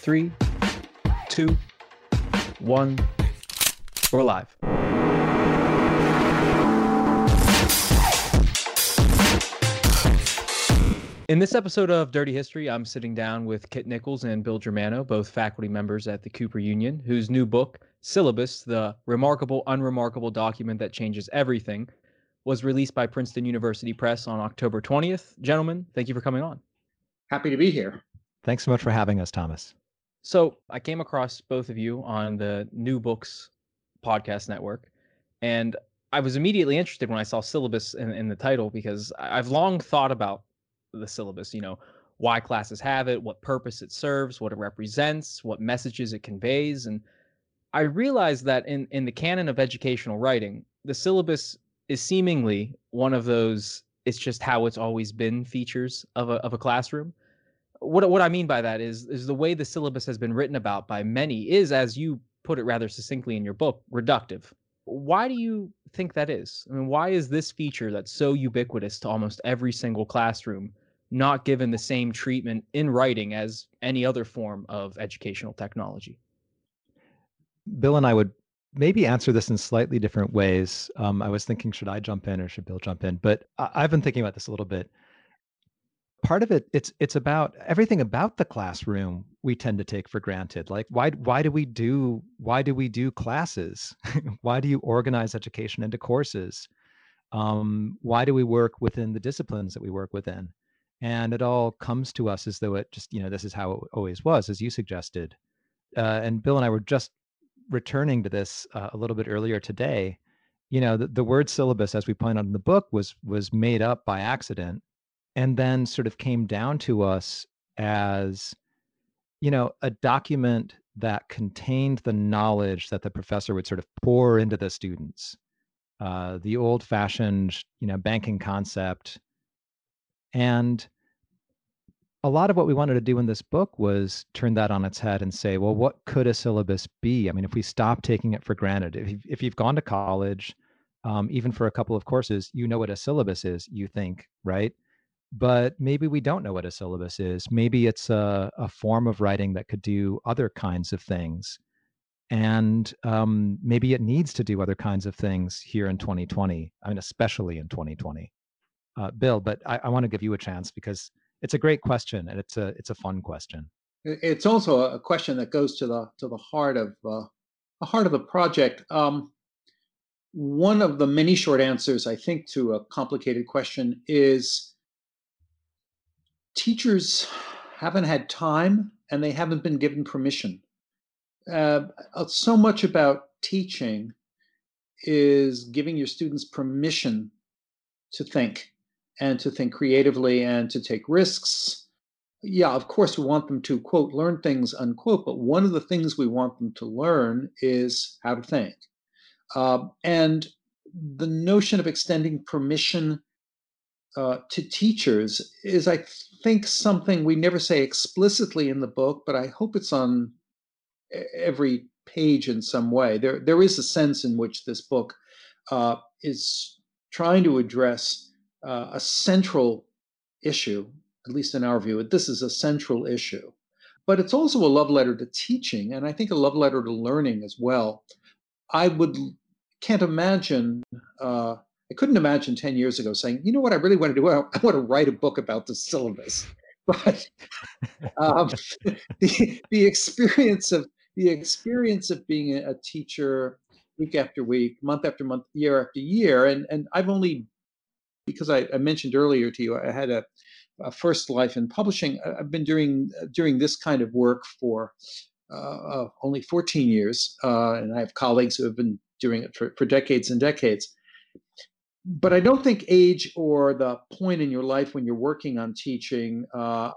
3, 2, 1, we're live. In this episode of Dirty History, I'm sitting down with Kit Nichols and Bill Germano, both faculty members at the Cooper Union, whose new book, Syllabus, the remarkable, unremarkable document that changes everything, was released by Princeton University Press on October 20th. Gentlemen, thank you for coming on. Happy to be here. Thanks so much for having us, Thomas. So I came across both of you on the New Books podcast network, and I was immediately interested when I saw Syllabus in the title, because I've long thought about the syllabus, you know, why classes have it, what purpose it serves, what it represents, what messages it conveys. And I realized that in the canon of educational writing, the syllabus is seemingly one of those, it's just how it's always been features of a classroom. What I mean by that is the way the syllabus has been written about by many is, as you put it rather succinctly in your book, reductive. Why do you think that is? I mean, why is this feature that's so ubiquitous to almost every single classroom not given the same treatment in writing as any other form of educational technology? Bill and I would maybe answer this in slightly different ways. I was thinking, should I jump in or should Bill jump in? But I've been thinking about this a little bit. Part of it, it's about everything about the classroom we tend to take for granted. Like, why do we do classes? Why do you organize education into courses? Why do we work within the disciplines that we work within? And it all comes to us as though it just, you know, this is how it always was, as you suggested. And Bill and I were just returning to this a little bit earlier today. You know, the word syllabus, as we point out in the book, was made up by accident, and then sort of came down to us as, you know, a document that contained the knowledge that the professor would sort of pour into the students, the old-fashioned, you know, banking concept. And a lot of what we wanted to do in this book was turn that on its head and say, well, what could a syllabus be? I mean, if we stop taking it for granted, if you've gone to college, even for a couple of courses, you know what a syllabus is, you think, right? But maybe we don't know what a syllabus is. Maybe it's a form of writing that could do other kinds of things. And maybe it needs to do other kinds of things here in 2020. I mean, especially in 2020. Bill, but I want to give you a chance because it's a great question and it's a fun question. It's also a question that goes to the heart of the project. One of the many short answers, I think, to a complicated question is teachers haven't had time and they haven't been given permission. So much about teaching is giving your students permission to think and to think creatively and to take risks. Yeah, of course, we want them to, quote, learn things, unquote, but one of the things we want them to learn is how to think. And the notion of extending permission to teachers is, I think, something we never say explicitly in the book, but I hope it's on every page in some way. There is a sense in which this book is trying to address a central issue, at least in our view. This is a central issue, but it's also a love letter to teaching, and I think a love letter to learning as well. I couldn't imagine 10 years ago saying, you know what I really want to do? I want to write a book about the syllabus. But the experience of being a teacher week after week, month after month, year after year, and I've only, because I mentioned earlier to you, I had a first life in publishing. I've been doing this kind of work for only 14 years, and I have colleagues who have been doing it for decades and decades. But I don't think age or the point in your life when you're working on teaching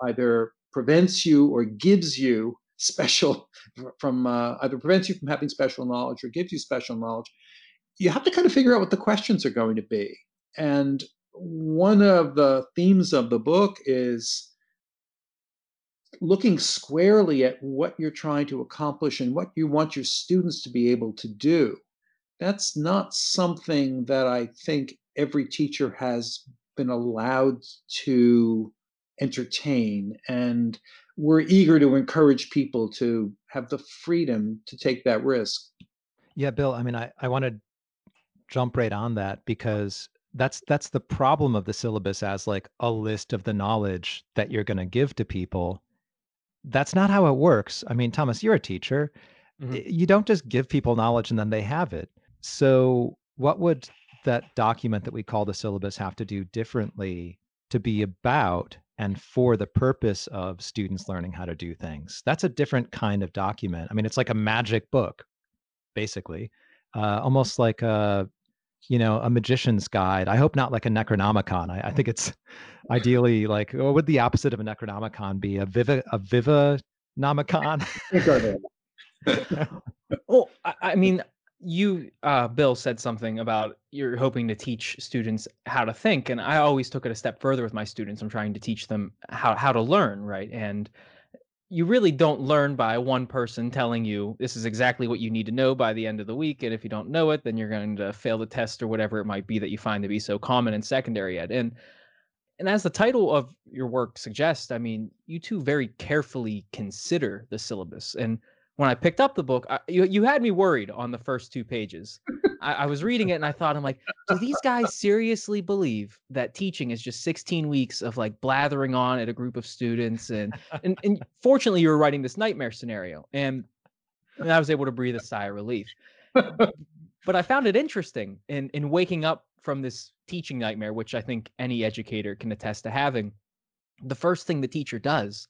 either prevents you from having special knowledge or gives you special knowledge. You have to kind of figure out what the questions are going to be. And one of the themes of the book is looking squarely at what you're trying to accomplish and what you want your students to be able to do. That's not something that I think every teacher has been allowed to entertain, and we're eager to encourage people to have the freedom to take that risk. Yeah, Bill, I mean, I want to jump right on that, because that's the problem of the syllabus as like a list of the knowledge that you're going to give to people. That's not how it works. I mean, Thomas, you're a teacher. Mm-hmm. You don't just give people knowledge and then they have it. So what would that document that we call the syllabus have to do differently to be about and for the purpose of students learning how to do things? That's a different kind of document. I mean, it's like a magic book, basically, almost like a magician's guide. I hope not like a Necronomicon. I think it's ideally like, what would the opposite of a Necronomicon be? A Vivanomicon? Oh, I mean, you, Bill, said something about you're hoping to teach students how to think. And I always took it a step further with my students. I'm trying to teach them how to learn, right? And you really don't learn by one person telling you this is exactly what you need to know by the end of the week. And if you don't know it, then you're going to fail the test or whatever it might be that you find to be so common in secondary ed. And as the title of your work suggests, I mean, you two very carefully consider the syllabus. And when I picked up the book, you had me worried on the first two pages. I was reading it and I thought, I'm like, do these guys seriously believe that teaching is just 16 weeks of like blathering on at a group of students? And fortunately, you were writing this nightmare scenario, and I was able to breathe a sigh of relief. But I found it interesting in waking up from this teaching nightmare, which I think any educator can attest to having. The first thing the teacher does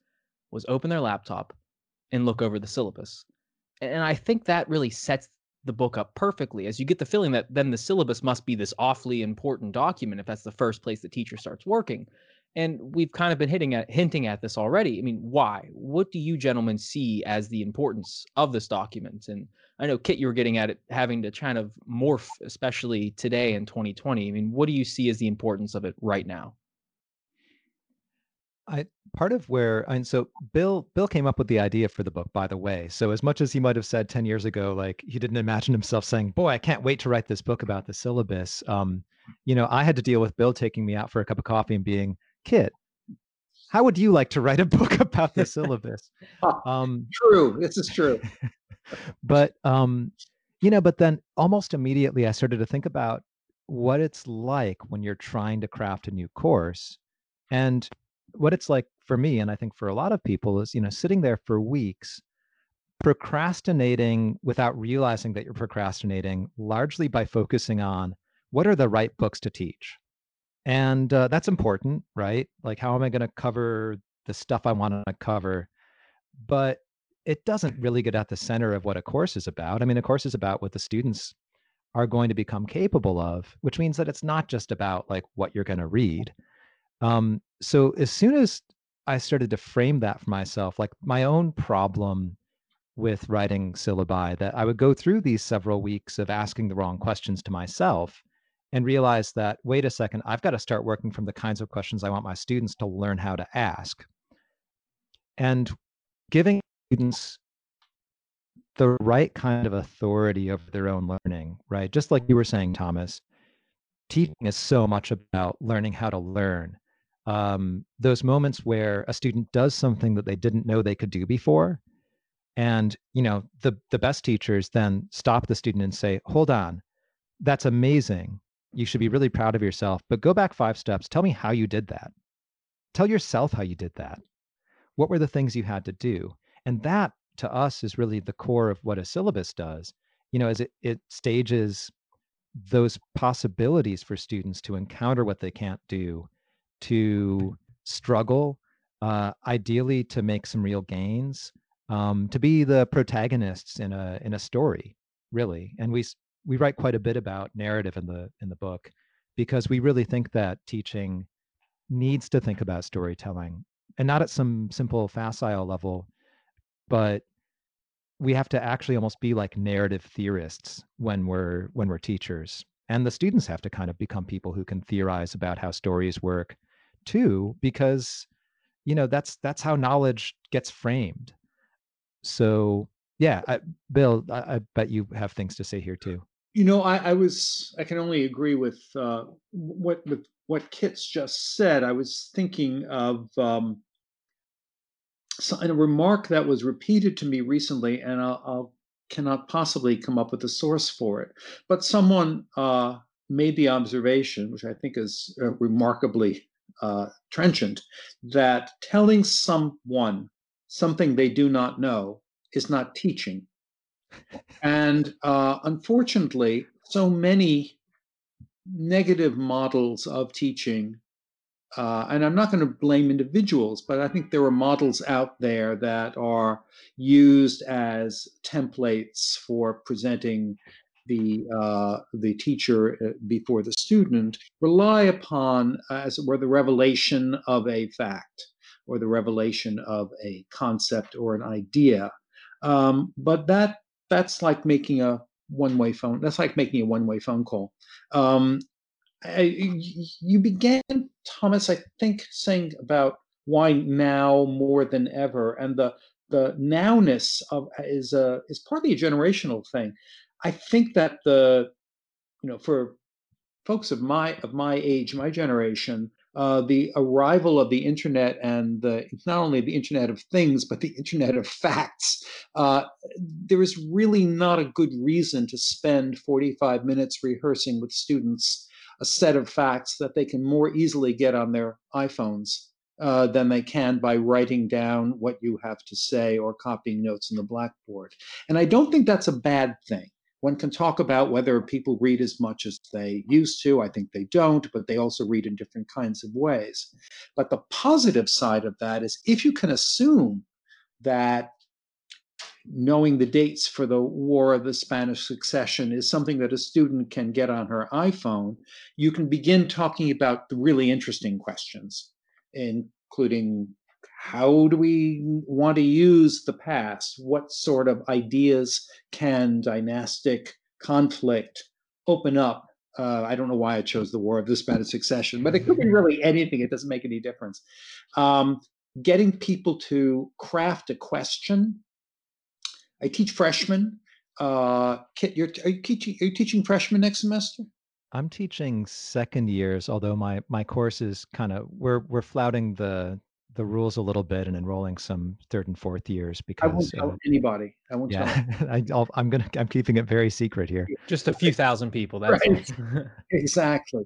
was open their laptop and look over the syllabus. And I think that really sets the book up perfectly, as you get the feeling that then the syllabus must be this awfully important document if that's the first place the teacher starts working. And we've kind of been hinting at this already. I mean, why? What do you gentlemen see as the importance of this document? And I know, Kit, you were getting at it, having to kind of morph, especially today in 2020. I mean, what do you see as the importance of it right now? Bill came up with the idea for the book, by the way. So as much as he might have said 10 years ago, like he didn't imagine himself saying, boy, I can't wait to write this book about the syllabus. I had to deal with Bill taking me out for a cup of coffee and being, Kit, how would you like to write a book about the syllabus? True. This is true. But then almost immediately I started to think about what it's like when you're trying to craft a new course. And what it's like for me, and I think for a lot of people, is, sitting there for weeks, procrastinating without realizing that you're procrastinating, largely by focusing on what are the right books to teach. And that's important, right? Like, how am I going to cover the stuff I want to cover? But it doesn't really get at the center of what a course is about. I mean, a course is about what the students are going to become capable of, which means that it's not just about like what you're going to read. So as soon as I started to frame that for myself, like my own problem with writing syllabi, that I would go through these several weeks of asking the wrong questions to myself and realize that, wait a second, I've got to start working from the kinds of questions I want my students to learn how to ask. And giving students the right kind of authority over their own learning, right? Just like you were saying, Thomas, teaching is so much about learning how to learn. Those moments where a student does something that they didn't know they could do before. And, the best teachers then stop the student and say, hold on, that's amazing. You should be really proud of yourself, but go back 5 steps. Tell me how you did that. Tell yourself how you did that. What were the things you had to do? And that to us is really the core of what a syllabus does, as it stages those possibilities for students to encounter what they can't do, to struggle, ideally to make some real gains, to be the protagonists in a story, really. And we write quite a bit about narrative in the book, because we really think that teaching needs to think about storytelling, and not at some simple facile level, but we have to actually almost be like narrative theorists when we're teachers. And the students have to kind of become people who can theorize about how stories work too, because that's how knowledge gets framed. So yeah, Bill, I bet you have things to say here too. You know, I can only agree with what Kit's just said. I was thinking of a remark that was repeated to me recently, and I'll cannot possibly come up with a source for it. But someone made the observation, which I think is remarkably trenchant, that telling someone something they do not know is not teaching. And unfortunately, so many negative models of teaching, and I'm not going to blame individuals, but I think there are models out there that are used as templates for presenting the teacher before the student, rely upon, as it were, the revelation of a fact or the revelation of a concept or an idea. But that's like making a one-way phone. That's like making a one-way phone call. You began, Thomas, I think, saying about why now more than ever, and the nowness is partly a generational thing. I think that for folks of my age, my generation, the arrival of the internet and not only the internet of things, but the internet of facts. There is really not a good reason to spend 45 minutes rehearsing with students a set of facts that they can more easily get on their iPhones than they can by writing down what you have to say or copying notes in the blackboard. And I don't think that's a bad thing. One can talk about whether people read as much as they used to. I think they don't, but they also read in different kinds of ways. But the positive side of that is if you can assume that knowing the dates for the War of the Spanish Succession is something that a student can get on her iPhone, you can begin talking about the really interesting questions, including how do we want to use the past? What sort of ideas can dynastic conflict open up? I don't know why I chose the War of the Spanish Succession, but it could be really anything. It doesn't make any difference. Getting people to craft a question. I teach freshmen. Kit, are you teaching freshmen next semester? I'm teaching second years, although my course is kind of, we're flouting the rules a little bit and enrolling some third and fourth years because I won't tell anybody. I won't tell. I'm keeping it very secret here. Just a few thousand people. That's right. Exactly.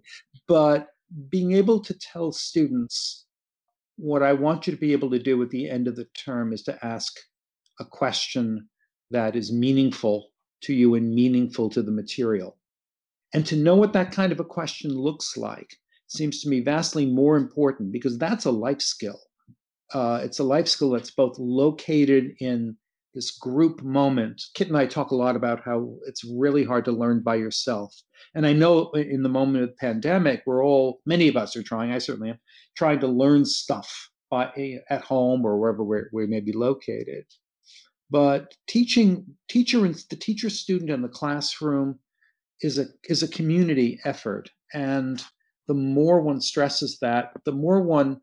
But being able to tell students what I want you to be able to do at the end of the term is to ask a question that is meaningful to you and meaningful to the material. And to know what that kind of a question looks like seems to me vastly more important because that's a life skill. It's a life skill that's both located in this group moment. Kit and I talk a lot about how it's really hard to learn by yourself. And I know in the moment of the pandemic, many of us are trying, I certainly am, trying to learn stuff at home or wherever we may be located. But the teacher, student, and the classroom is a community effort. And the more one stresses that, the more one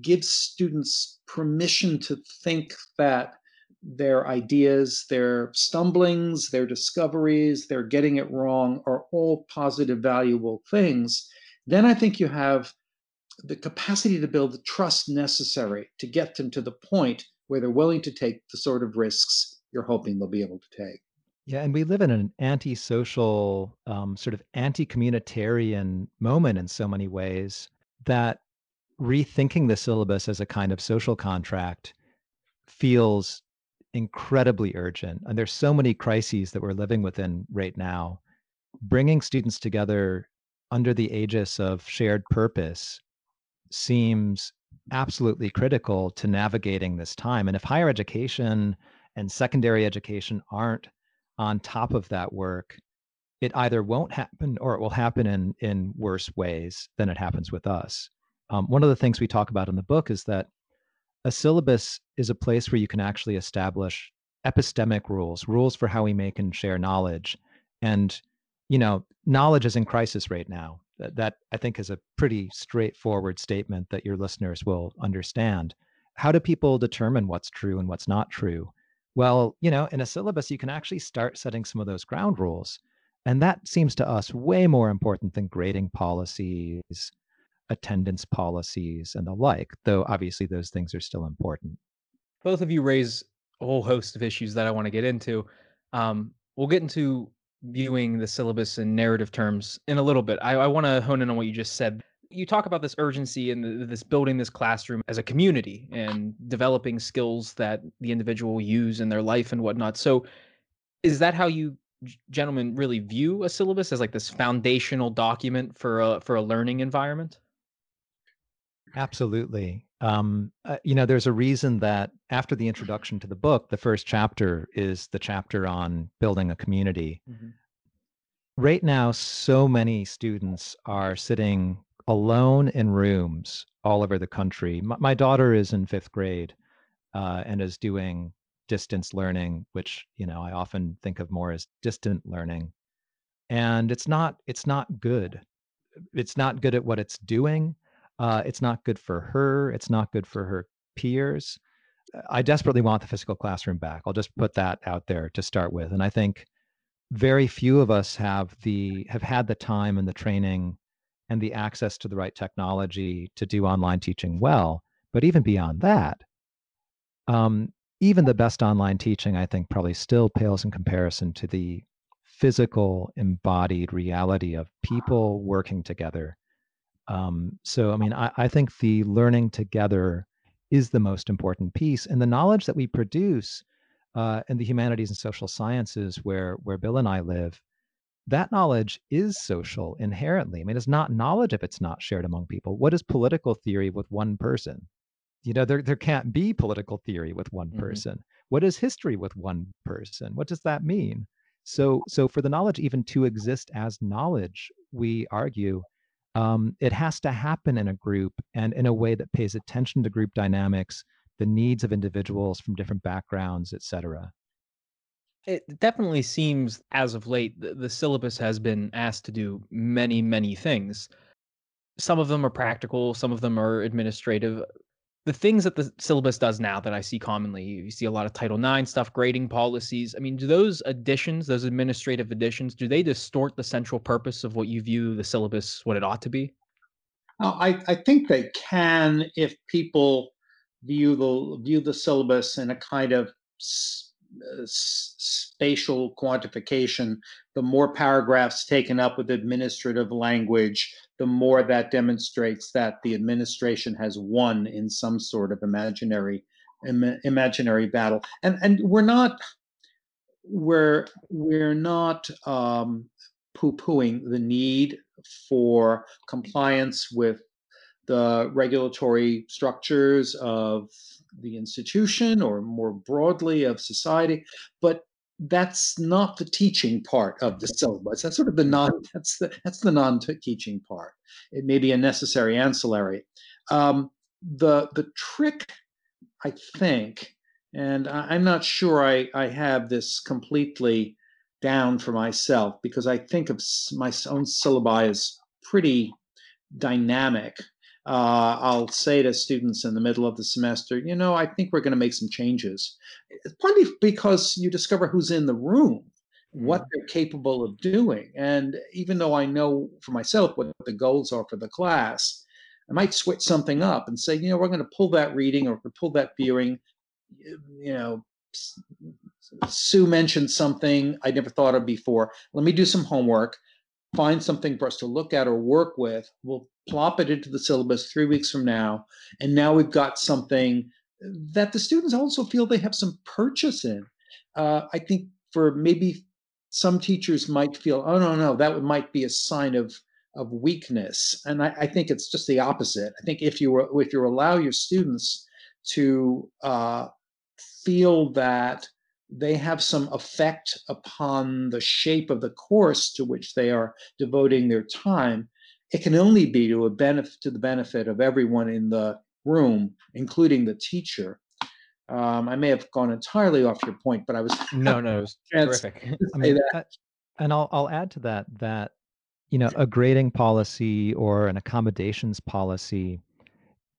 gives students permission to think that their ideas, their stumblings, their discoveries, their getting it wrong are all positive, valuable things. Then I think you have the capacity to build the trust necessary to get them to the point where they're willing to take the sort of risks you're hoping they'll be able to take. Yeah, and we live in an anti-social, sort of anti-communitarian moment in so many ways that rethinking the syllabus as a kind of social contract feels incredibly urgent. And there's so many crises that we're living within right now. Bringing students together under the aegis of shared purpose seems absolutely critical to navigating this time. And if higher education and secondary education aren't on top of that work, it either won't happen or it will happen in worse ways than it happens with us. One of the things we talk about in the book is that a syllabus is a place where you can actually establish epistemic rules for how we make and share knowledge. And, knowledge is in crisis right now. That I think is a pretty straightforward statement that your listeners will understand. How do people determine what's true and what's not true? Well, in a syllabus, you can actually start setting some of those ground rules. And that seems to us way more important than grading policies, attendance policies, and the like, though obviously those things are still important. Both of you raise a whole host of issues that I want to get into. We'll get into viewing the syllabus in narrative terms in a little bit. I want to hone in on what you just said. You talk about this urgency and this building this classroom as a community and developing skills that the individual use in their life and whatnot. So is that how you gentlemen really view a syllabus, as like this foundational document for a learning environment? Absolutely. There's a reason that after the introduction to the book, the first chapter is the chapter on building a community. Mm-hmm. Right now, so many students are sitting alone in rooms all over the country. My daughter is in fifth grade and is doing distance learning, which, I often think of more as distant learning. And it's not good. It's not good at what it's doing. It's not good for her. It's not good for her peers. I desperately want the physical classroom back. I'll just put that out there to start with. And I think very few of us have had the time and the training and the access to the right technology to do online teaching well. But even beyond that, even the best online teaching, I think, probably still pales in comparison to the physical embodied reality of people working together. I think the learning together is the most important piece, and the knowledge that we produce in the humanities and social sciences, where Bill and I live, that knowledge is social inherently. I mean, it's not knowledge if it's not shared among people. What is political theory with one person? There can't be political theory with one person. Mm-hmm. What is history with one person? What does that mean? So for the knowledge even to exist as knowledge, we argue, it has to happen in a group and in a way that pays attention to group dynamics, the needs of individuals from different backgrounds, et cetera. It definitely seems, as of late, the syllabus has been asked to do many, many things. Some of them are practical, some of them are administrative. The things that the syllabus does now that I see commonly, you see a lot of Title IX stuff, grading policies. I mean, do those additions, those administrative additions, do they distort the central purpose of what you view the syllabus, what it ought to be? I think they can if people view the syllabus in a kind of spatial quantification. The more paragraphs taken up with administrative language, the more that demonstrates that the administration has won in some sort of imaginary battle. And we're not poo-pooing the need for compliance with the regulatory structures of the institution, or more broadly of society, but that's not the teaching part of the syllabus. That's sort of the non-teaching part. It may be a necessary ancillary. The trick, I think, and I'm not sure I have this completely down for myself, because I think of my own syllabi as pretty dynamic. I'll say to students in the middle of the semester, I think we're going to make some changes. Partly because you discover who's in the room, what they're capable of doing. And even though I know for myself what the goals are for the class, I might switch something up and say, we're going to pull that reading or pull that viewing. Sue mentioned something I never thought of before. Let me do some homework, find something for us to look at or work with. We'll plop it into the syllabus 3 weeks from now. And now we've got something that the students also feel they have some purchase in. I think for maybe some teachers might feel, oh, no, that might be a sign of weakness. And I think it's just the opposite. I think if you allow your students to feel that they have some effect upon the shape of the course to which they are devoting their time, it can only be to the benefit of everyone in the room, including the teacher. I may have gone entirely off your point, but I was no, it's terrific. And I'll add to that a grading policy or an accommodations policy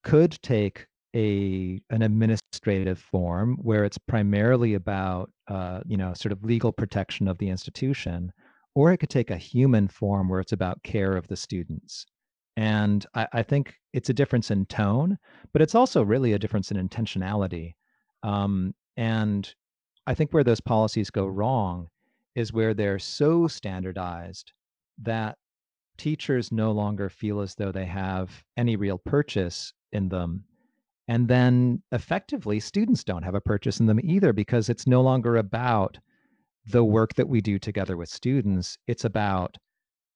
could take an administrative form where it's primarily about sort of legal protection of the institution, or it could take a human form where it's about care of the students. And I think it's a difference in tone, but it's also really a difference in intentionality. And I think where those policies go wrong is where they're so standardized that teachers no longer feel as though they have any real purchase in them. And then effectively, students don't have a purchase in them either, because it's no longer about the work that we do together with students. It's about,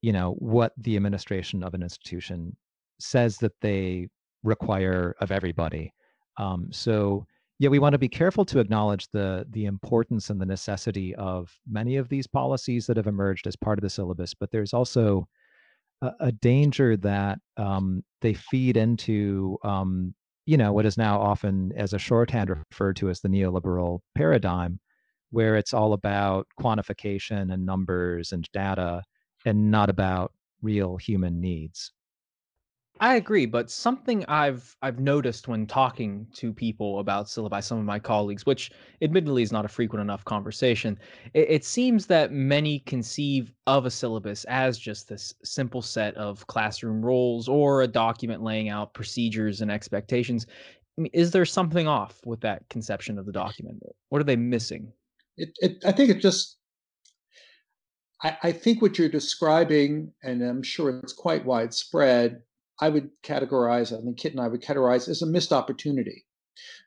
you know, what the administration of an institution says that they require of everybody. So yeah, we want to be careful to acknowledge the importance and the necessity of many of these policies that have emerged as part of the syllabus, but there's also a danger that they feed into, you know, what is now often as a shorthand referred to as the neoliberal paradigm, where it's all about quantification and numbers and data and not about real human needs. I agree, but something I've noticed when talking to people about syllabi, some of my colleagues, which admittedly is not a frequent enough conversation, it seems that many conceive of a syllabus as just this simple set of classroom roles or a document laying out procedures and expectations. I mean, is there something off with that conception of the document? What are they missing? I think what you're describing, and I'm sure it's quite widespread, Kit and I would categorize as a missed opportunity.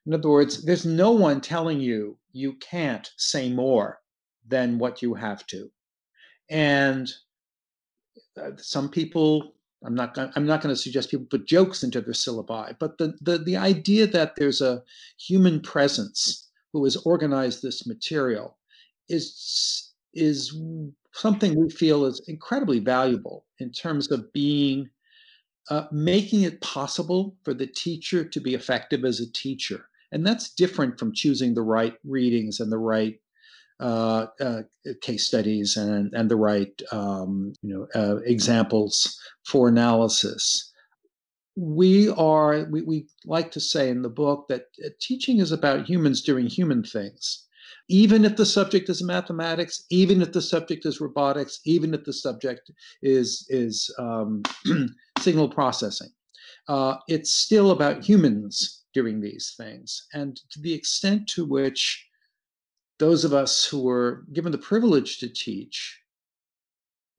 In other words, there's no one telling you you can't say more than what you have to. And some people, I'm not going to suggest people put jokes into their syllabi, but the idea that there's a human presence who has organized this material is something we feel is incredibly valuable in terms of being making it possible for the teacher to be effective as a teacher. And that's different from choosing the right readings and the right case studies and the right examples for analysis. We like to say in the book that teaching is about humans doing human things. Even if the subject is mathematics, even if the subject is robotics, even if the subject is signal processing, it's still about humans doing these things. And to the extent to which those of us who were given the privilege to teach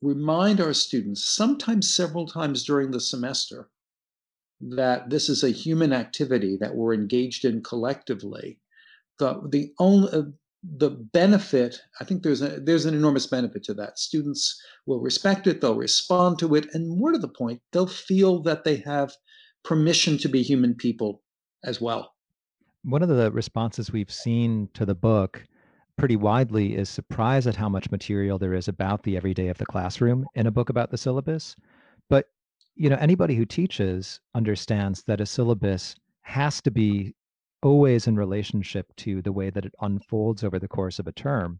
remind our students, sometimes several times during the semester, that this is a human activity that we're engaged in collectively, the benefit, I think there's an enormous benefit to that. Students will respect it, they'll respond to it, and more to the point, they'll feel that they have permission to be human people as well. One of the responses we've seen to the book pretty widely is surprise at how much material there is about the everyday of the classroom in a book about the syllabus. But you know, anybody who teaches understands that a syllabus has to be always in relationship to the way that it unfolds over the course of a term.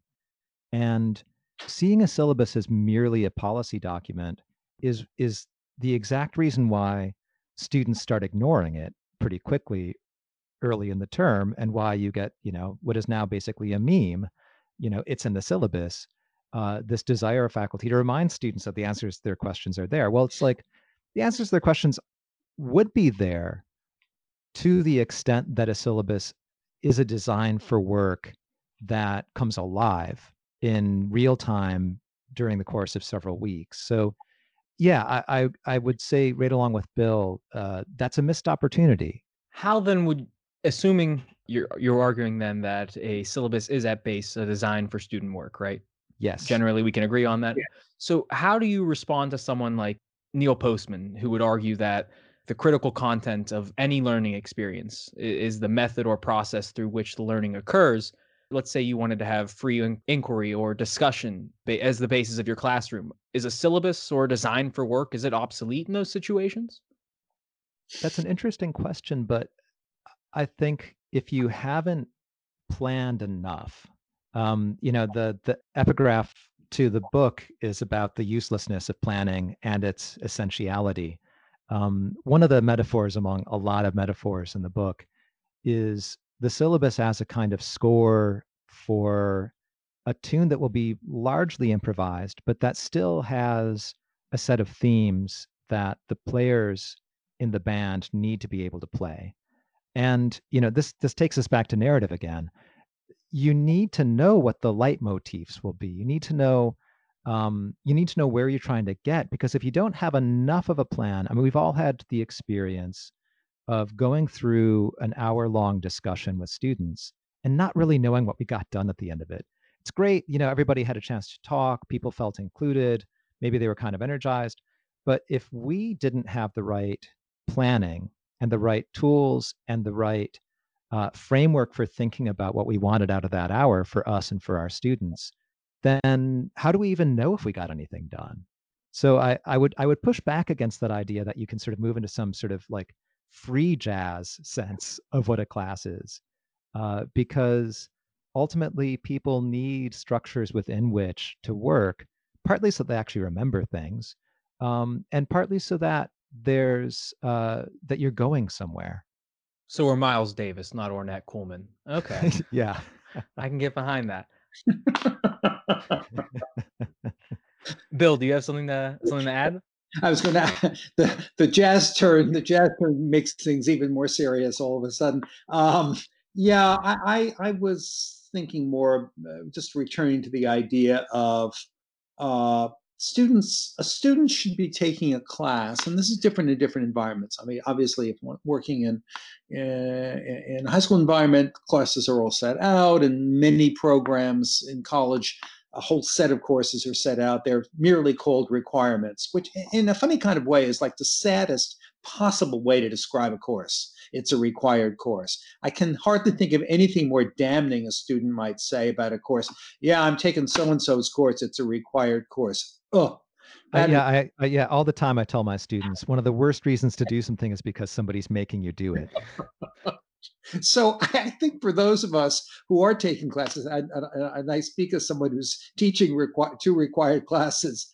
And seeing a syllabus as merely a policy document is the exact reason why students start ignoring it pretty quickly early in the term, and why you get, you know, what is now basically a meme, you know, it's in the syllabus, this desire of faculty to remind students that the answers to their questions are there. Well, it's like the answers to their questions would be there to the extent that a syllabus is a design for work that comes alive in real time during the course of several weeks. So yeah, I would say right along with Bill, that's a missed opportunity. How then would, assuming you're arguing then that a syllabus is at base a design for student work, right? Yes. Generally, we can agree on that. Yeah. So how do you respond to someone like Neil Postman, who would argue that the critical content of any learning experience is the method or process through which the learning occurs? Let's say you wanted to have free inquiry or discussion as the basis of your classroom. Is a syllabus or design for work, is it obsolete in those situations? That's an interesting question, but I think if you haven't planned enough, the epigraph to the book is about the uselessness of planning and its essentiality. One of the metaphors among a lot of metaphors in the book is the syllabus as a kind of score for a tune that will be largely improvised, but that still has a set of themes that the players in the band need to be able to play. And, you know, this takes us back to narrative again. You need to know what the leitmotifs will be. You need to know where you're trying to get, because if you don't have enough of a plan, I mean, we've all had the experience of going through an hour-long discussion with students and not really knowing what we got done at the end of it. It's great, you know, everybody had a chance to talk, people felt included, maybe they were kind of energized. But if we didn't have the right planning and the right tools and the right framework for thinking about what we wanted out of that hour for us and for our students, then how do we even know if we got anything done? So I would push back against that idea that you can sort of move into some sort of like free jazz sense of what a class is, because ultimately people need structures within which to work, partly so they actually remember things, and partly so that there's that you're going somewhere. So we're Miles Davis, not Ornette Coleman. Okay. Yeah. I can get behind that. Bill, do you have something to add? I was going to add, the jazz turn makes things even more serious all of a sudden. Yeah, I was thinking more, just returning to the idea of students. A student should be taking a class, and this is different in different environments. I mean, obviously, if working in a high school environment, classes are all set out, and many programs in college, a whole set of courses are set out. They're merely called requirements, which in a funny kind of way is like the saddest possible way to describe a course. It's a required course. I can hardly think of anything more damning a student might say about a course. Yeah, I'm taking so-and-so's course. It's a required course. Oh, yeah. All the time I tell my students, one of the worst reasons to do something is because somebody's making you do it. So I think for those of us who are taking classes, and I speak as someone who's teaching two required classes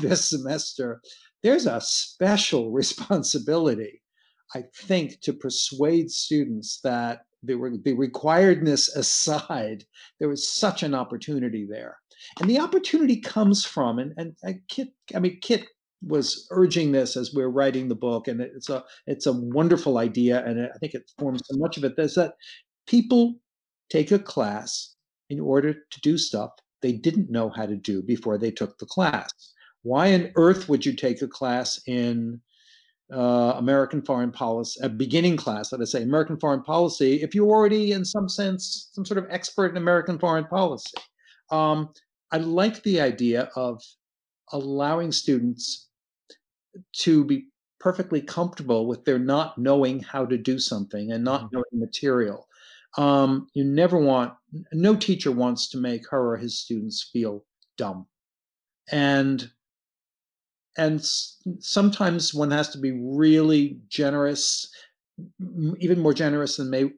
this semester, there's a special responsibility, I think, to persuade students that the requiredness aside, there was such an opportunity there. And the opportunity comes from, and Kit was urging this as we're writing the book, and it's a wonderful idea, and I think it forms so much of it, is that people take a class in order to do stuff they didn't know how to do before they took the class. Why on earth would you take a class in American foreign policy, a beginning class, let us say, American foreign policy, if you're already in some sense some sort of expert in American foreign policy? I like the idea of allowing students to be perfectly comfortable with their not knowing how to do something and not knowing material. No teacher wants to make her or his students feel dumb. And sometimes one has to be really generous, even more generous than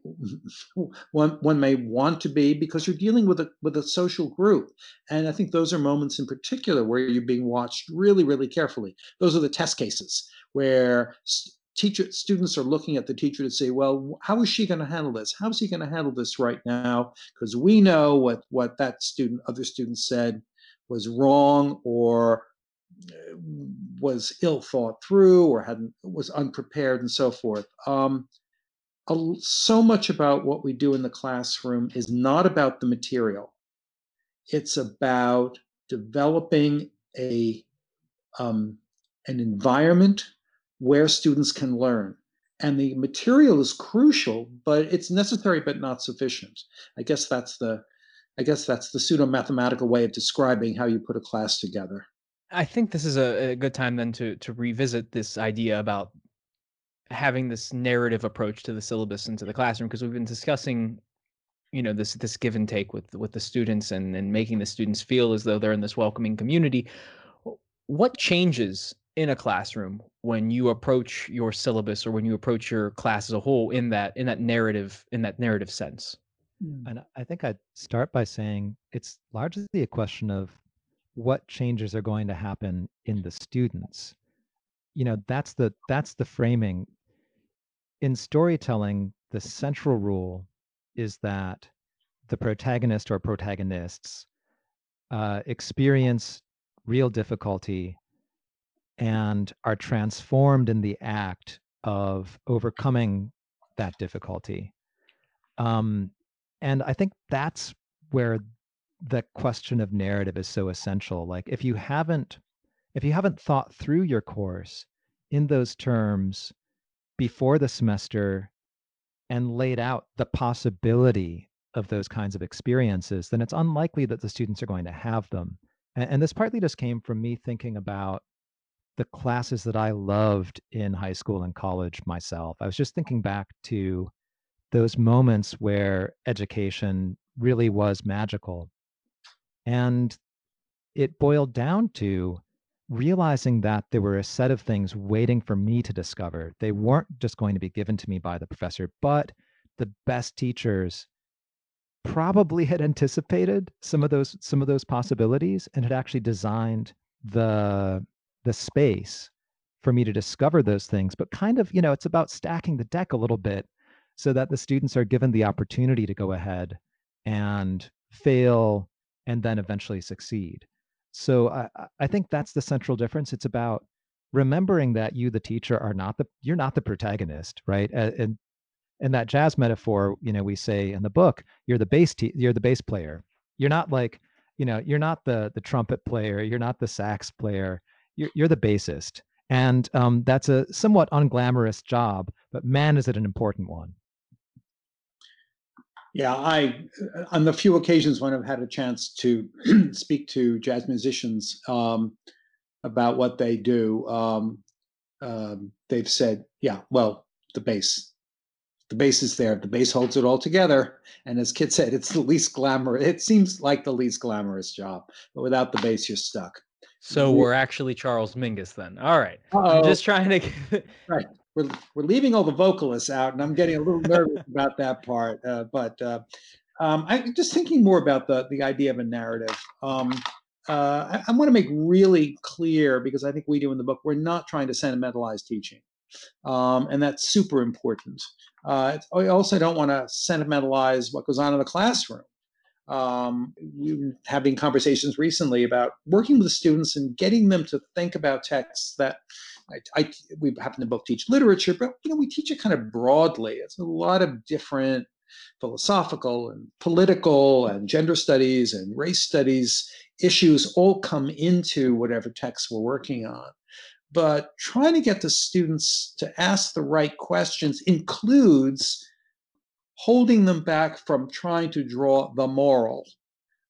one may want to be, because you're dealing with a social group. And I think those are moments in particular where you're being watched really, really carefully. Those are the test cases where students are looking at the teacher to say, well, how is she going to handle this? How is he going to handle this right now? Because we know what that student, other students said was wrong, or was ill thought through, or was unprepared, and so forth. So much about what we do in the classroom is not about the material. It's about developing an environment where students can learn. And the material is crucial, but it's necessary but not sufficient. I guess that's the pseudo-mathematical way of describing how you put a class together. I think this is a good time then to revisit this idea about having this narrative approach to the syllabus and to the classroom, because we've been discussing, you know, this give and take with the students and making the students feel as though they're in this welcoming community. What changes in a classroom when you approach your syllabus or when you approach your class as a whole in that narrative sense? And I think I'd start by saying it's largely a question of what changes are going to happen in the students. You know, that's the framing. In storytelling, the central rule is that the protagonist or protagonists experience real difficulty and are transformed in the act of overcoming that difficulty. And I think that's where the question of narrative is so essential. Like, if you haven't thought through your course in those terms before the semester and laid out the possibility of those kinds of experiences, then it's unlikely that the students are going to have them. And this partly just came from me thinking about the classes that I loved in high school and college myself. I was just thinking back to those moments where education really was magical. And it boiled down to realizing that there were a set of things waiting for me to discover. They weren't just going to be given to me by the professor, but the best teachers probably had anticipated some of those possibilities and had actually designed the space for me to discover those things. But kind of, it's about stacking the deck a little bit so that the students are given the opportunity to go ahead and fail and then eventually succeed. So I think that's the central difference. It's about remembering that you, the teacher, you're not the protagonist, right? And in that jazz metaphor, we say in the book, you're the bass player. You're not like, you're not the trumpet player. You're not the sax player. You're the bassist. And that's a somewhat unglamorous job, but man, is it an important one. Yeah, on the few occasions when I've had a chance to speak to jazz musicians about what they do, they've said, yeah, well, the bass is there. The bass holds it all together. And as Kit said, it's the least glamorous. It seems like the least glamorous job, but without the bass, you're stuck. So we're actually Charles Mingus then. All right. Uh-oh. I'm just trying to get... Right. We're leaving all the vocalists out, and I'm getting a little nervous about that part. But I'm just thinking more about the idea of a narrative. I want to make really clear, because I think we do in the book, we're not trying to sentimentalize teaching, and that's super important. I also don't want to sentimentalize what goes on in the classroom. We've been having conversations recently about working with students and getting them to think about texts that we happen to both teach literature, but we teach it kind of broadly. It's a lot of different philosophical and political and gender studies and race studies issues all come into whatever text we're working on. But trying to get the students to ask the right questions includes holding them back from trying to draw the moral.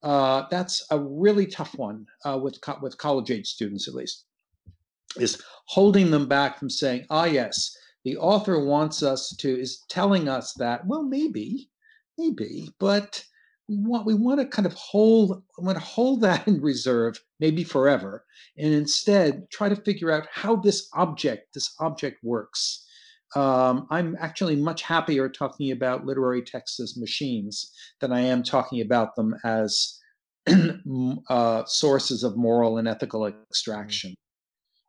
That's a really tough one with college-age students, at least, is holding them back from saying, yes, the author is telling us that, well, maybe, but we want to hold that in reserve, maybe forever, and instead try to figure out how this object works. I'm actually much happier talking about literary texts as machines than I am talking about them as sources of moral and ethical extraction.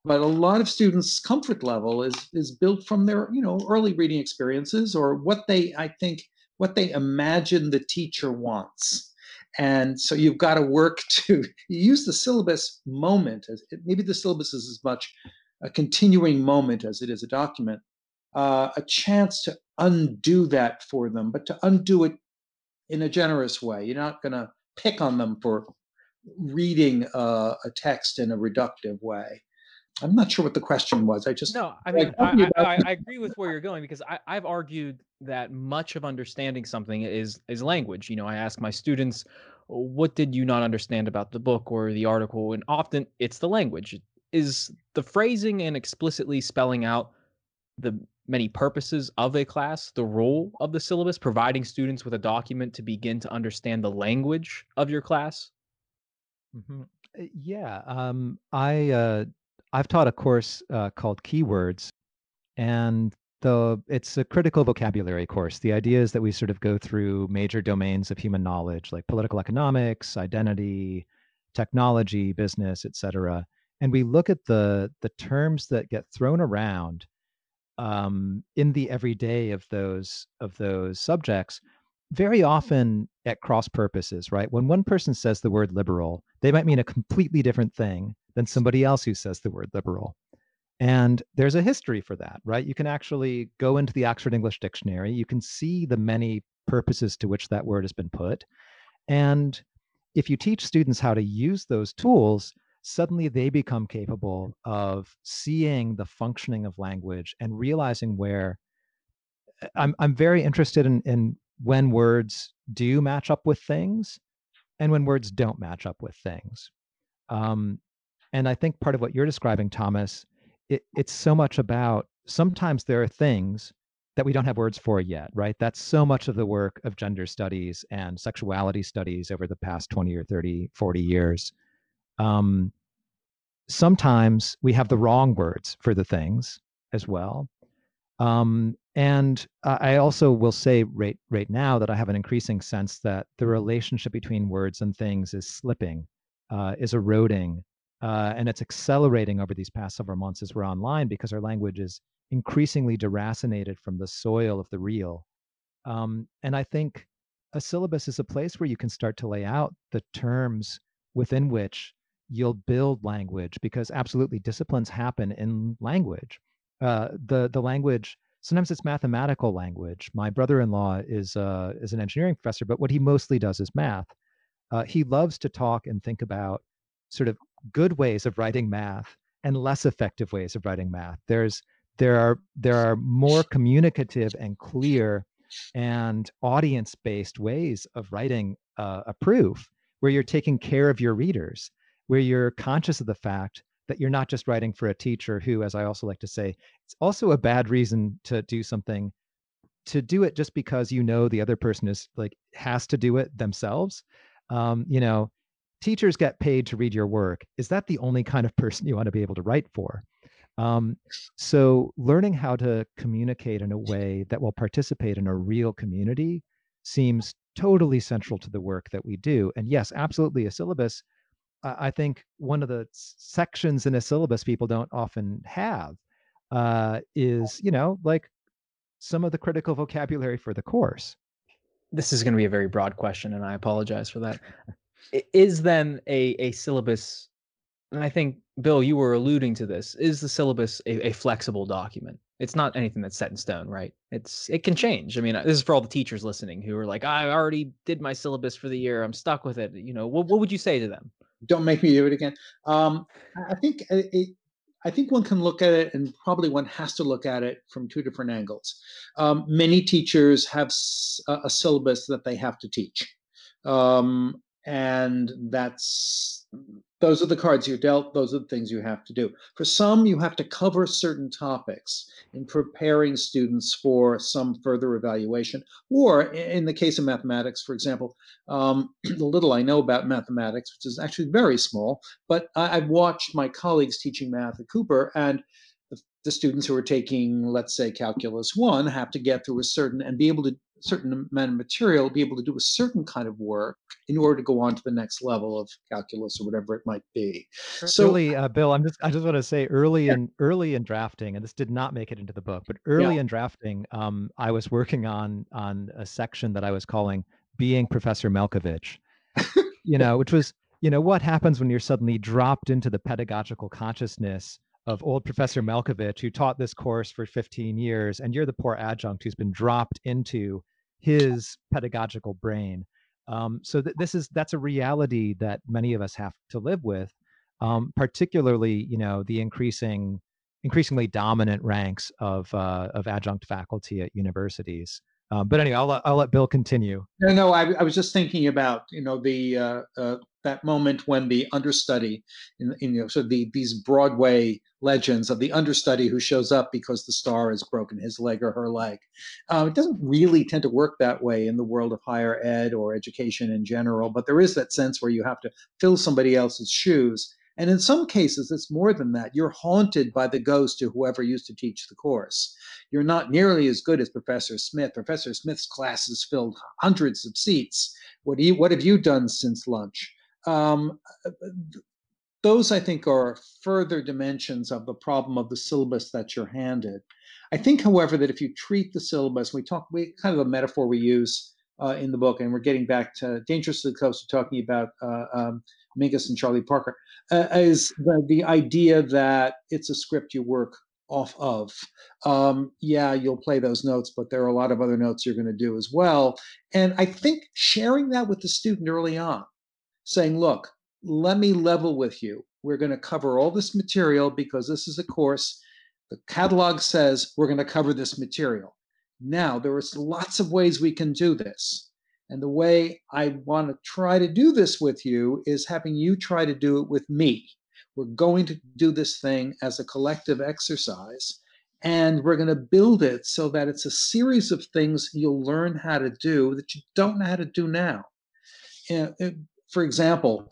But a lot of students' comfort level is built from their early reading experiences, or what they imagine the teacher wants. And so you've got to work to use the syllabus moment. Maybe the syllabus is as much a continuing moment as it is a document. A chance to undo that for them, but to undo it in a generous way. You're not going to pick on them for reading a text in a reductive way. I'm not sure what the question was. I agree with where you're going, because I've argued that much of understanding something is language. I ask my students, what did you not understand about the book or the article? And often it's the language. It is the phrasing and explicitly spelling out the many purposes of a class, the role of the syllabus, providing students with a document to begin to understand the language of your class? Mm-hmm. Yeah. I've taught a course called Keywords, and it's a critical vocabulary course. The idea is that we sort of go through major domains of human knowledge, like political economics, identity, technology, business, etc. And we look at the terms that get thrown around in the everyday of those subjects, very often at cross purposes, right? When one person says the word liberal, they might mean a completely different thing than somebody else who says the word liberal. And there's a history for that, right? You can actually go into the Oxford English Dictionary. You can see the many purposes to which that word has been put. And if you teach students how to use those tools, suddenly they become capable of seeing the functioning of language and realizing where I'm very interested in when words do match up with things and when words don't match up with things. And I think part of what you're describing, Thomas, it's so much about sometimes there are things that we don't have words for yet, right? That's so much of the work of gender studies and sexuality studies over the past 20 or 30, 40 years. Sometimes we have the wrong words for the things as well. And I also will say right now that I have an increasing sense that the relationship between words and things is slipping, is eroding, and it's accelerating over these past several months as we're online, because our language is increasingly deracinated from the soil of the real. And I think a syllabus is a place where you can start to lay out the terms within which you'll build language, because absolutely disciplines happen in language. The language, sometimes it's mathematical language. My brother-in-law is an engineering professor, but what he mostly does is math. He loves to talk and think about sort of good ways of writing math and less effective ways of writing math. There are more communicative and clear and audience-based ways of writing a proof, where you're taking care of your readers, where you're conscious of the fact that you're not just writing for a teacher who, as I also like to say, it's also a bad reason to do something, to do it just because you know the other person is like has to do it themselves. Teachers get paid to read your work. Is that the only kind of person you want to be able to write for? So learning how to communicate in a way that will participate in a real community seems totally central to the work that we do. And yes, absolutely, a syllabus. I think one of the sections in a syllabus people don't often have is, like some of the critical vocabulary for the course. This is going to be a very broad question, and I apologize for that. Is then a syllabus, and I think, Bill, you were alluding to this, is the syllabus a flexible document? It's not anything that's set in stone, right? It can change. I mean, this is for all the teachers listening who are like, I already did my syllabus for the year. I'm stuck with it. What would you say to them? Don't make me do it again. I think one can look at it, and probably one has to look at it from two different angles. Many teachers have a syllabus that they have to teach. And those are the cards you're dealt. Those are the things you have to do. For some, you have to cover certain topics in preparing students for some further evaluation. Or in the case of mathematics, for example, the little I know about mathematics, which is actually very small, but I've watched my colleagues teaching math at Cooper, and the students who are taking, let's say, Calculus 1 have to get through certain amount of material, be able to do a certain kind of work in order to go on to the next level of calculus or whatever it might be. Early, Bill, I just want to say early in drafting, and this did not make it into the book, but in drafting, I was working on a section that I was calling "Being Professor Malkovich," which was, what happens when you're suddenly dropped into the pedagogical consciousness of old Professor Malkovich, who taught this course for 15 years, and you're the poor adjunct who's been dropped into his pedagogical brain. So that's a reality that many of us have to live with, particularly, the increasingly dominant ranks of adjunct faculty at universities. But anyway, I'll let Bill continue. No, I was just thinking about, that moment when the understudy, these Broadway legends of the understudy who shows up because the star has broken his leg or her leg. It doesn't really tend to work that way in the world of higher ed or education in general, but there is that sense where you have to fill somebody else's shoes. And in some cases, it's more than that. You're haunted by the ghost of whoever used to teach the course. You're not nearly as good as Professor Smith. Professor Smith's classes filled hundreds of seats. What have you done since lunch? Those, I think, are further dimensions of the problem of the syllabus that you're handed. I think, however, that if you treat the syllabus, we kind of a metaphor we use in the book, and we're getting back to dangerously close to talking about Mingus and Charlie Parker, is the idea that it's a script you work off of. Yeah, you'll play those notes, but there are a lot of other notes you're going to do as well. And I think sharing that with the student early on, saying, look, let me level with you. We're going to cover all this material because this is a course. The catalog says we're going to cover this material. Now, there are lots of ways we can do this. And the way I want to try to do this with you is having you try to do it with me. We're going to do this thing as a collective exercise, and we're going to build it so that it's a series of things you'll learn how to do that you don't know how to do now. For example,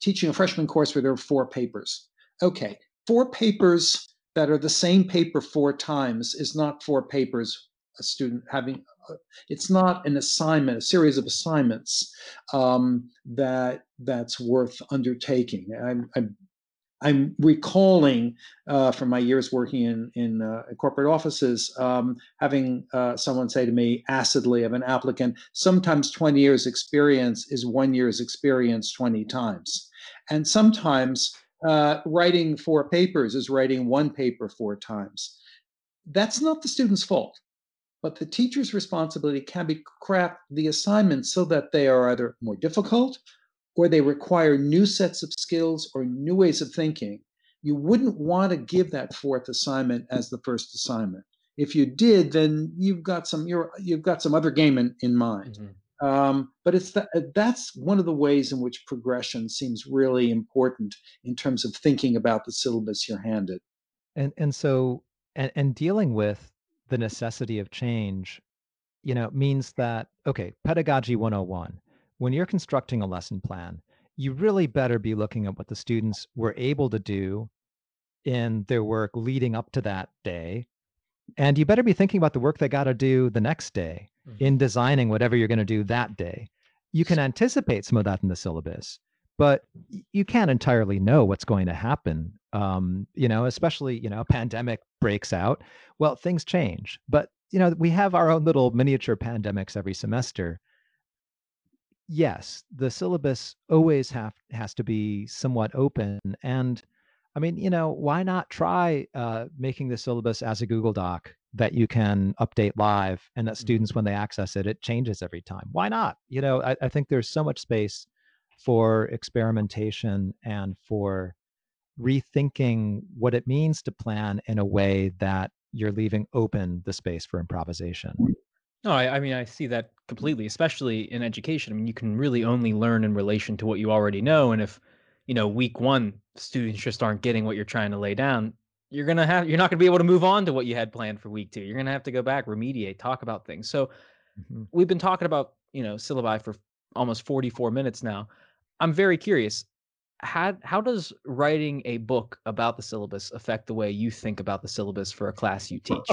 teaching a freshman course where there are 4 papers. Okay, 4 papers that are the same paper 4 times is not 4 papers a student having. It's not an assignment, a series of assignments that's worth undertaking. I'm recalling from my years working in corporate offices, having someone say to me acidly of an applicant, sometimes 20 years experience is 1 year's experience 20 times. And sometimes writing 4 papers is writing 1 paper 4 times. That's not the student's fault. But the teacher's responsibility can be craft the assignments so that they are either more difficult or they require new sets of skills or new ways of thinking. You wouldn't want to give that 4th assignment as the first assignment. If you did, then you've got some other game in mind. Mm-hmm. But it's that's one of the ways in which progression seems really important in terms of thinking about the syllabus you're handed. And so dealing with the necessity of change, means that, okay, pedagogy 101, when you're constructing a lesson plan, you really better be looking at what the students were able to do in their work leading up to that day. And you better be thinking about the work they got to do the next day in designing whatever you're going to do that day. You can anticipate some of that in the syllabus, but you can't entirely know what's going to happen. Especially, a pandemic breaks out. Well, things change, but we have our own little miniature pandemics every semester. Yes, the syllabus always has to be somewhat open. And I mean, why not try making the syllabus as a Google Doc that you can update live and that students, when they access it, it changes every time. Why not? I think there's so much space for experimentation and for rethinking what it means to plan in a way that you're leaving open the space for improvisation. No, I mean, I see that completely, especially in education. I mean, you can really only learn in relation to what you already know. And if, week one students just aren't getting what you're trying to lay down, you're not going to be able to move on to what you had planned for week 2. You're going to have to go back, remediate, talk about things. So we've been talking about, syllabi for almost 44 minutes now. I'm very curious. How does writing a book about the syllabus affect the way you think about the syllabus for a class you teach?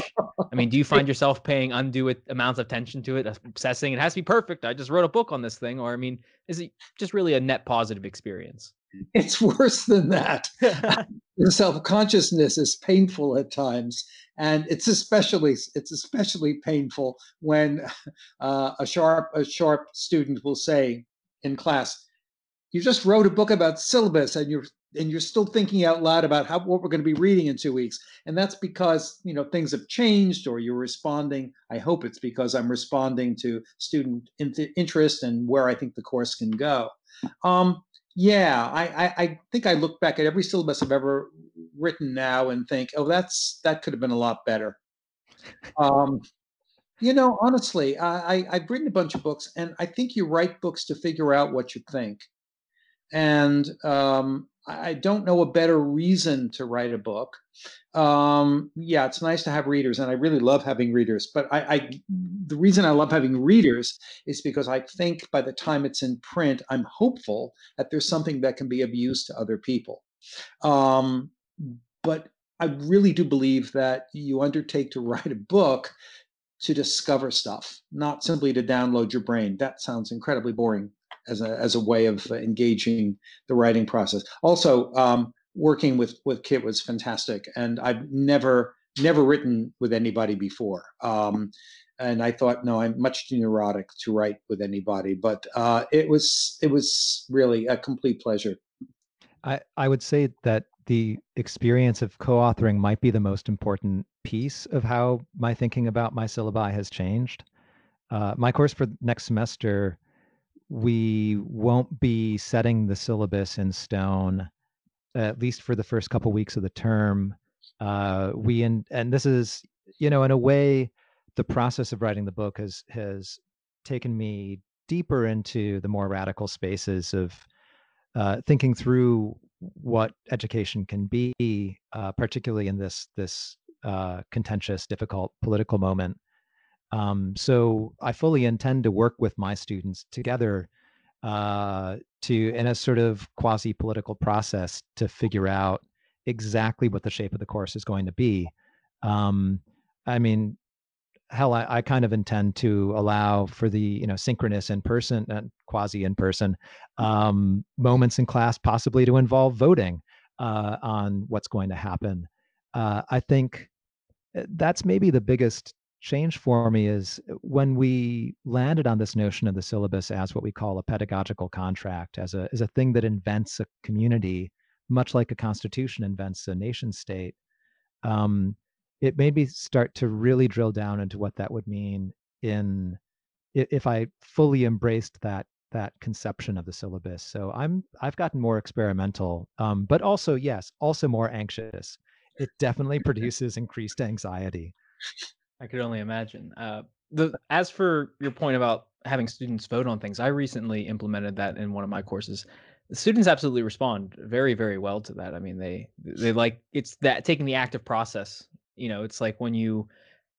I mean, do you find yourself paying undue amounts of attention to it, obsessing, it has to be perfect, I just wrote a book on this thing? Or, I mean, is it just really a net positive experience? It's worse than that. The self-consciousness is painful at times, and it's especially painful when a sharp student will say in class, "You just wrote a book about syllabus, and you're still thinking out loud about what we're going to be reading in 2 weeks." And that's because, things have changed, or you're responding. I hope it's because I'm responding to student interest and where I think the course can go. I think I look back at every syllabus I've ever written now and think, oh, that could have been a lot better. Honestly, I've written a bunch of books, and I think you write books to figure out what you think. And I don't know a better reason to write a book. It's nice to have readers, and I really love having readers. But the reason I love having readers is because I think by the time it's in print, I'm hopeful that there's something that can be of use to other people. But I really do believe that you undertake to write a book to discover stuff, not simply to download your brain. That sounds incredibly boring as a way of engaging the writing process. Also, working with Kit was fantastic, and I've never written with anybody before. And I thought, no, I'm much too neurotic to write with anybody. But it was really a complete pleasure. I would say that the experience of co-authoring might be the most important piece of how my thinking about my syllabi has changed. My course for next semester, we won't be setting the syllabus in stone, at least for the first couple weeks of the term. And this is, you know, in a way, the process of writing the book has taken me deeper into the more radical spaces of thinking through what education can be, particularly in this contentious, difficult political moment. So I fully intend to work with my students together in a sort of quasi-political process to figure out exactly what the shape of the course is going to be. I kind of intend to allow for the, synchronous in-person and quasi-in-person moments in class, possibly to involve voting on what's going to happen. I think that's maybe the biggest change for me is when we landed on this notion of the syllabus as what we call a pedagogical contract, as a thing that invents a community, much like a constitution invents a nation state. It made me start to really drill down into what that would mean if I fully embraced that conception of the syllabus. So I've gotten more experimental, but also, yes, also more anxious. It definitely produces increased anxiety. I could only imagine. As for your point about having students vote on things, I recently implemented that in one of my courses. The students absolutely respond very, very well to that. I mean, they like it's that taking the active process. It's like when you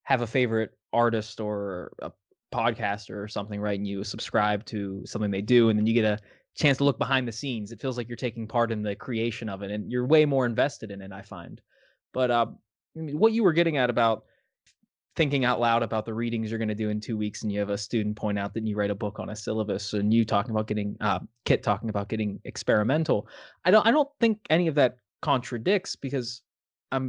have a favorite artist or a podcaster or something, right? And you subscribe to something they do, and then you get a chance to look behind the scenes. It feels like you're taking part in the creation of it, and you're way more invested in it, I find. But what you were getting at about thinking out loud about the readings you're going to do in 2 weeks, and you have a student point out that you write a book on a syllabus, and you talking about getting Kit talking about getting experimental. I don't think any of that contradicts, because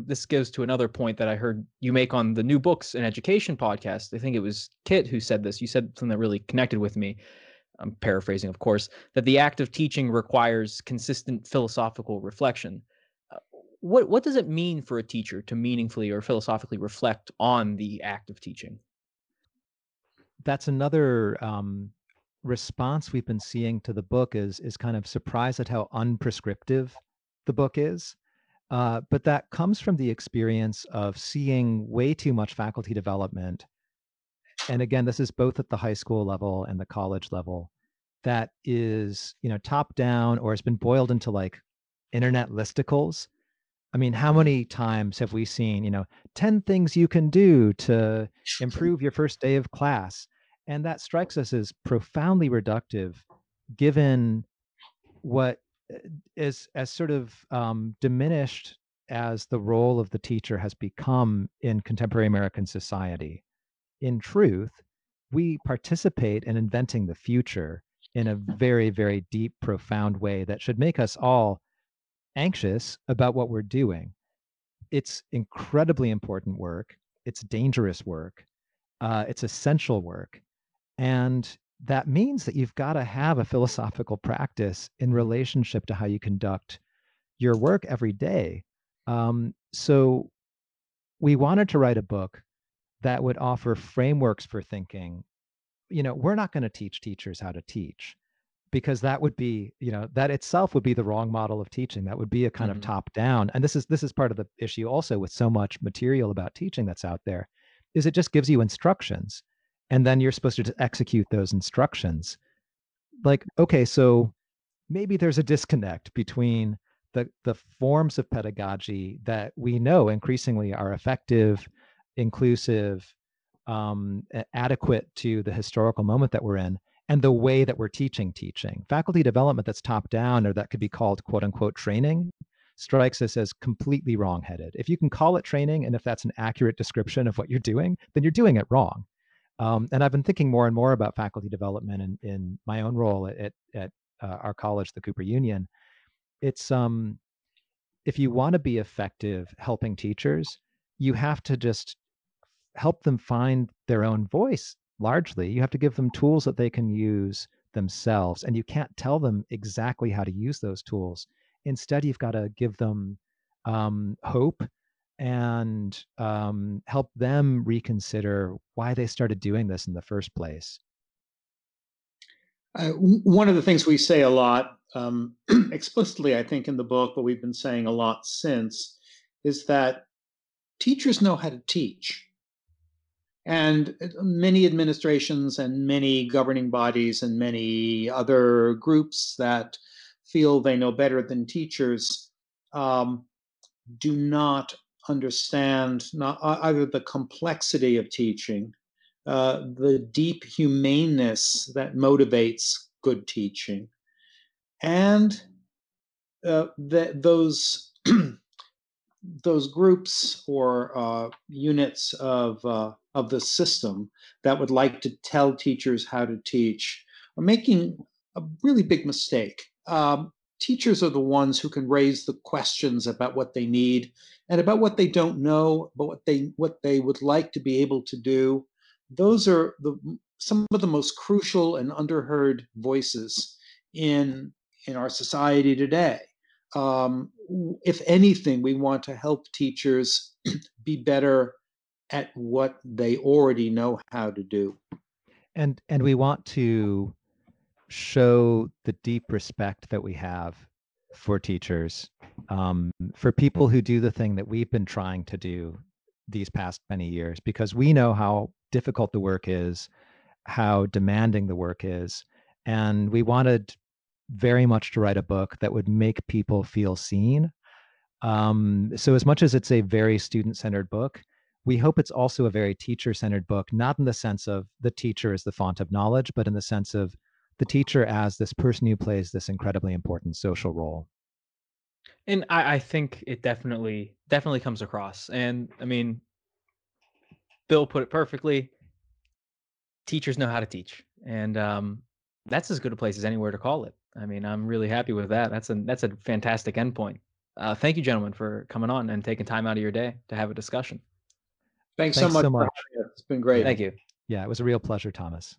this goes to another point that I heard you make on the New Books in Education podcast. I think it was Kit who said this. You said something that really connected with me. I'm paraphrasing, of course, that the act of teaching requires consistent philosophical reflection. What does it mean for a teacher to meaningfully or philosophically reflect on the act of teaching? That's another response we've been seeing to the book is kind of surprised at how unprescriptive the book is. But that comes from the experience of seeing way too much faculty development. And again, this is both at the high school level and the college level. That is, top down, or has been boiled into like internet listicles. I mean, how many times have we seen, 10 things you can do to improve your first day of class? And that strikes us as profoundly reductive, given what is as sort of diminished as the role of the teacher has become in contemporary American society. In truth, we participate in inventing the future in a very, very deep, profound way that should make us all anxious about what we're doing. It's incredibly important work. It's dangerous work. It's essential work. And that means that you've got to have a philosophical practice in relationship to how you conduct your work every day. So we wanted to write a book that would offer frameworks for thinking. We're not going to teach teachers how to teach, because that would be, that itself would be the wrong model of teaching. That would be a kind of top down. And this is part of the issue also with so much material about teaching that's out there, is it just gives you instructions. And then you're supposed to execute those instructions. Like, okay, so maybe there's a disconnect between the forms of pedagogy that we know increasingly are effective, inclusive, adequate to the historical moment that we're in, and the way that we're teaching. Faculty development that's top down, or that could be called quote unquote training, strikes us as completely wrongheaded. If you can call it training, and if that's an accurate description of what you're doing, then you're doing it wrong. And I've been thinking more and more about faculty development in my own role at our college, the Cooper Union. It's if you want to be effective helping teachers, you have to just help them find their own voice largely. You have to give them tools that they can use themselves, and you can't tell them exactly how to use those tools. Instead, you've got to give them hope and help them reconsider why they started doing this in the first place. One of the things we say a lot explicitly, I think, in the book, but we've been saying a lot since, is that teachers know how to teach. And many administrations and many governing bodies and many other groups that feel they know better than teachers do not understand either the complexity of teaching, the deep humaneness that motivates good teaching, and those those groups or units of the system that would like to tell teachers how to teach are making a really big mistake. Teachers are the ones who can raise the questions about what they need and about what they don't know, but what they would like to be able to do. Those are some of the most crucial and underheard voices in our society today. If anything, we want to help teachers be better at what they already know how to do. And we want to show the deep respect that we have for teachers, for people who do the thing that we've been trying to do these past many years, because we know how difficult the work is, how demanding the work is. And we wanted very much to write a book that would make people feel seen. So as much as it's a very student-centered book, we hope it's also a very teacher-centered book, not in the sense of the teacher is the font of knowledge, but in the sense of the teacher as this person who plays this incredibly important social role. And I think it definitely comes across. And I mean, Bill put it perfectly. Teachers know how to teach. And that's as good a place as anywhere to call it. I mean, I'm really happy with that. That's a fantastic endpoint. Thank you, gentlemen, for coming on and taking time out of your day to have a discussion. Thanks so much. It's been great. Thank you. Yeah, it was a real pleasure, Thomas.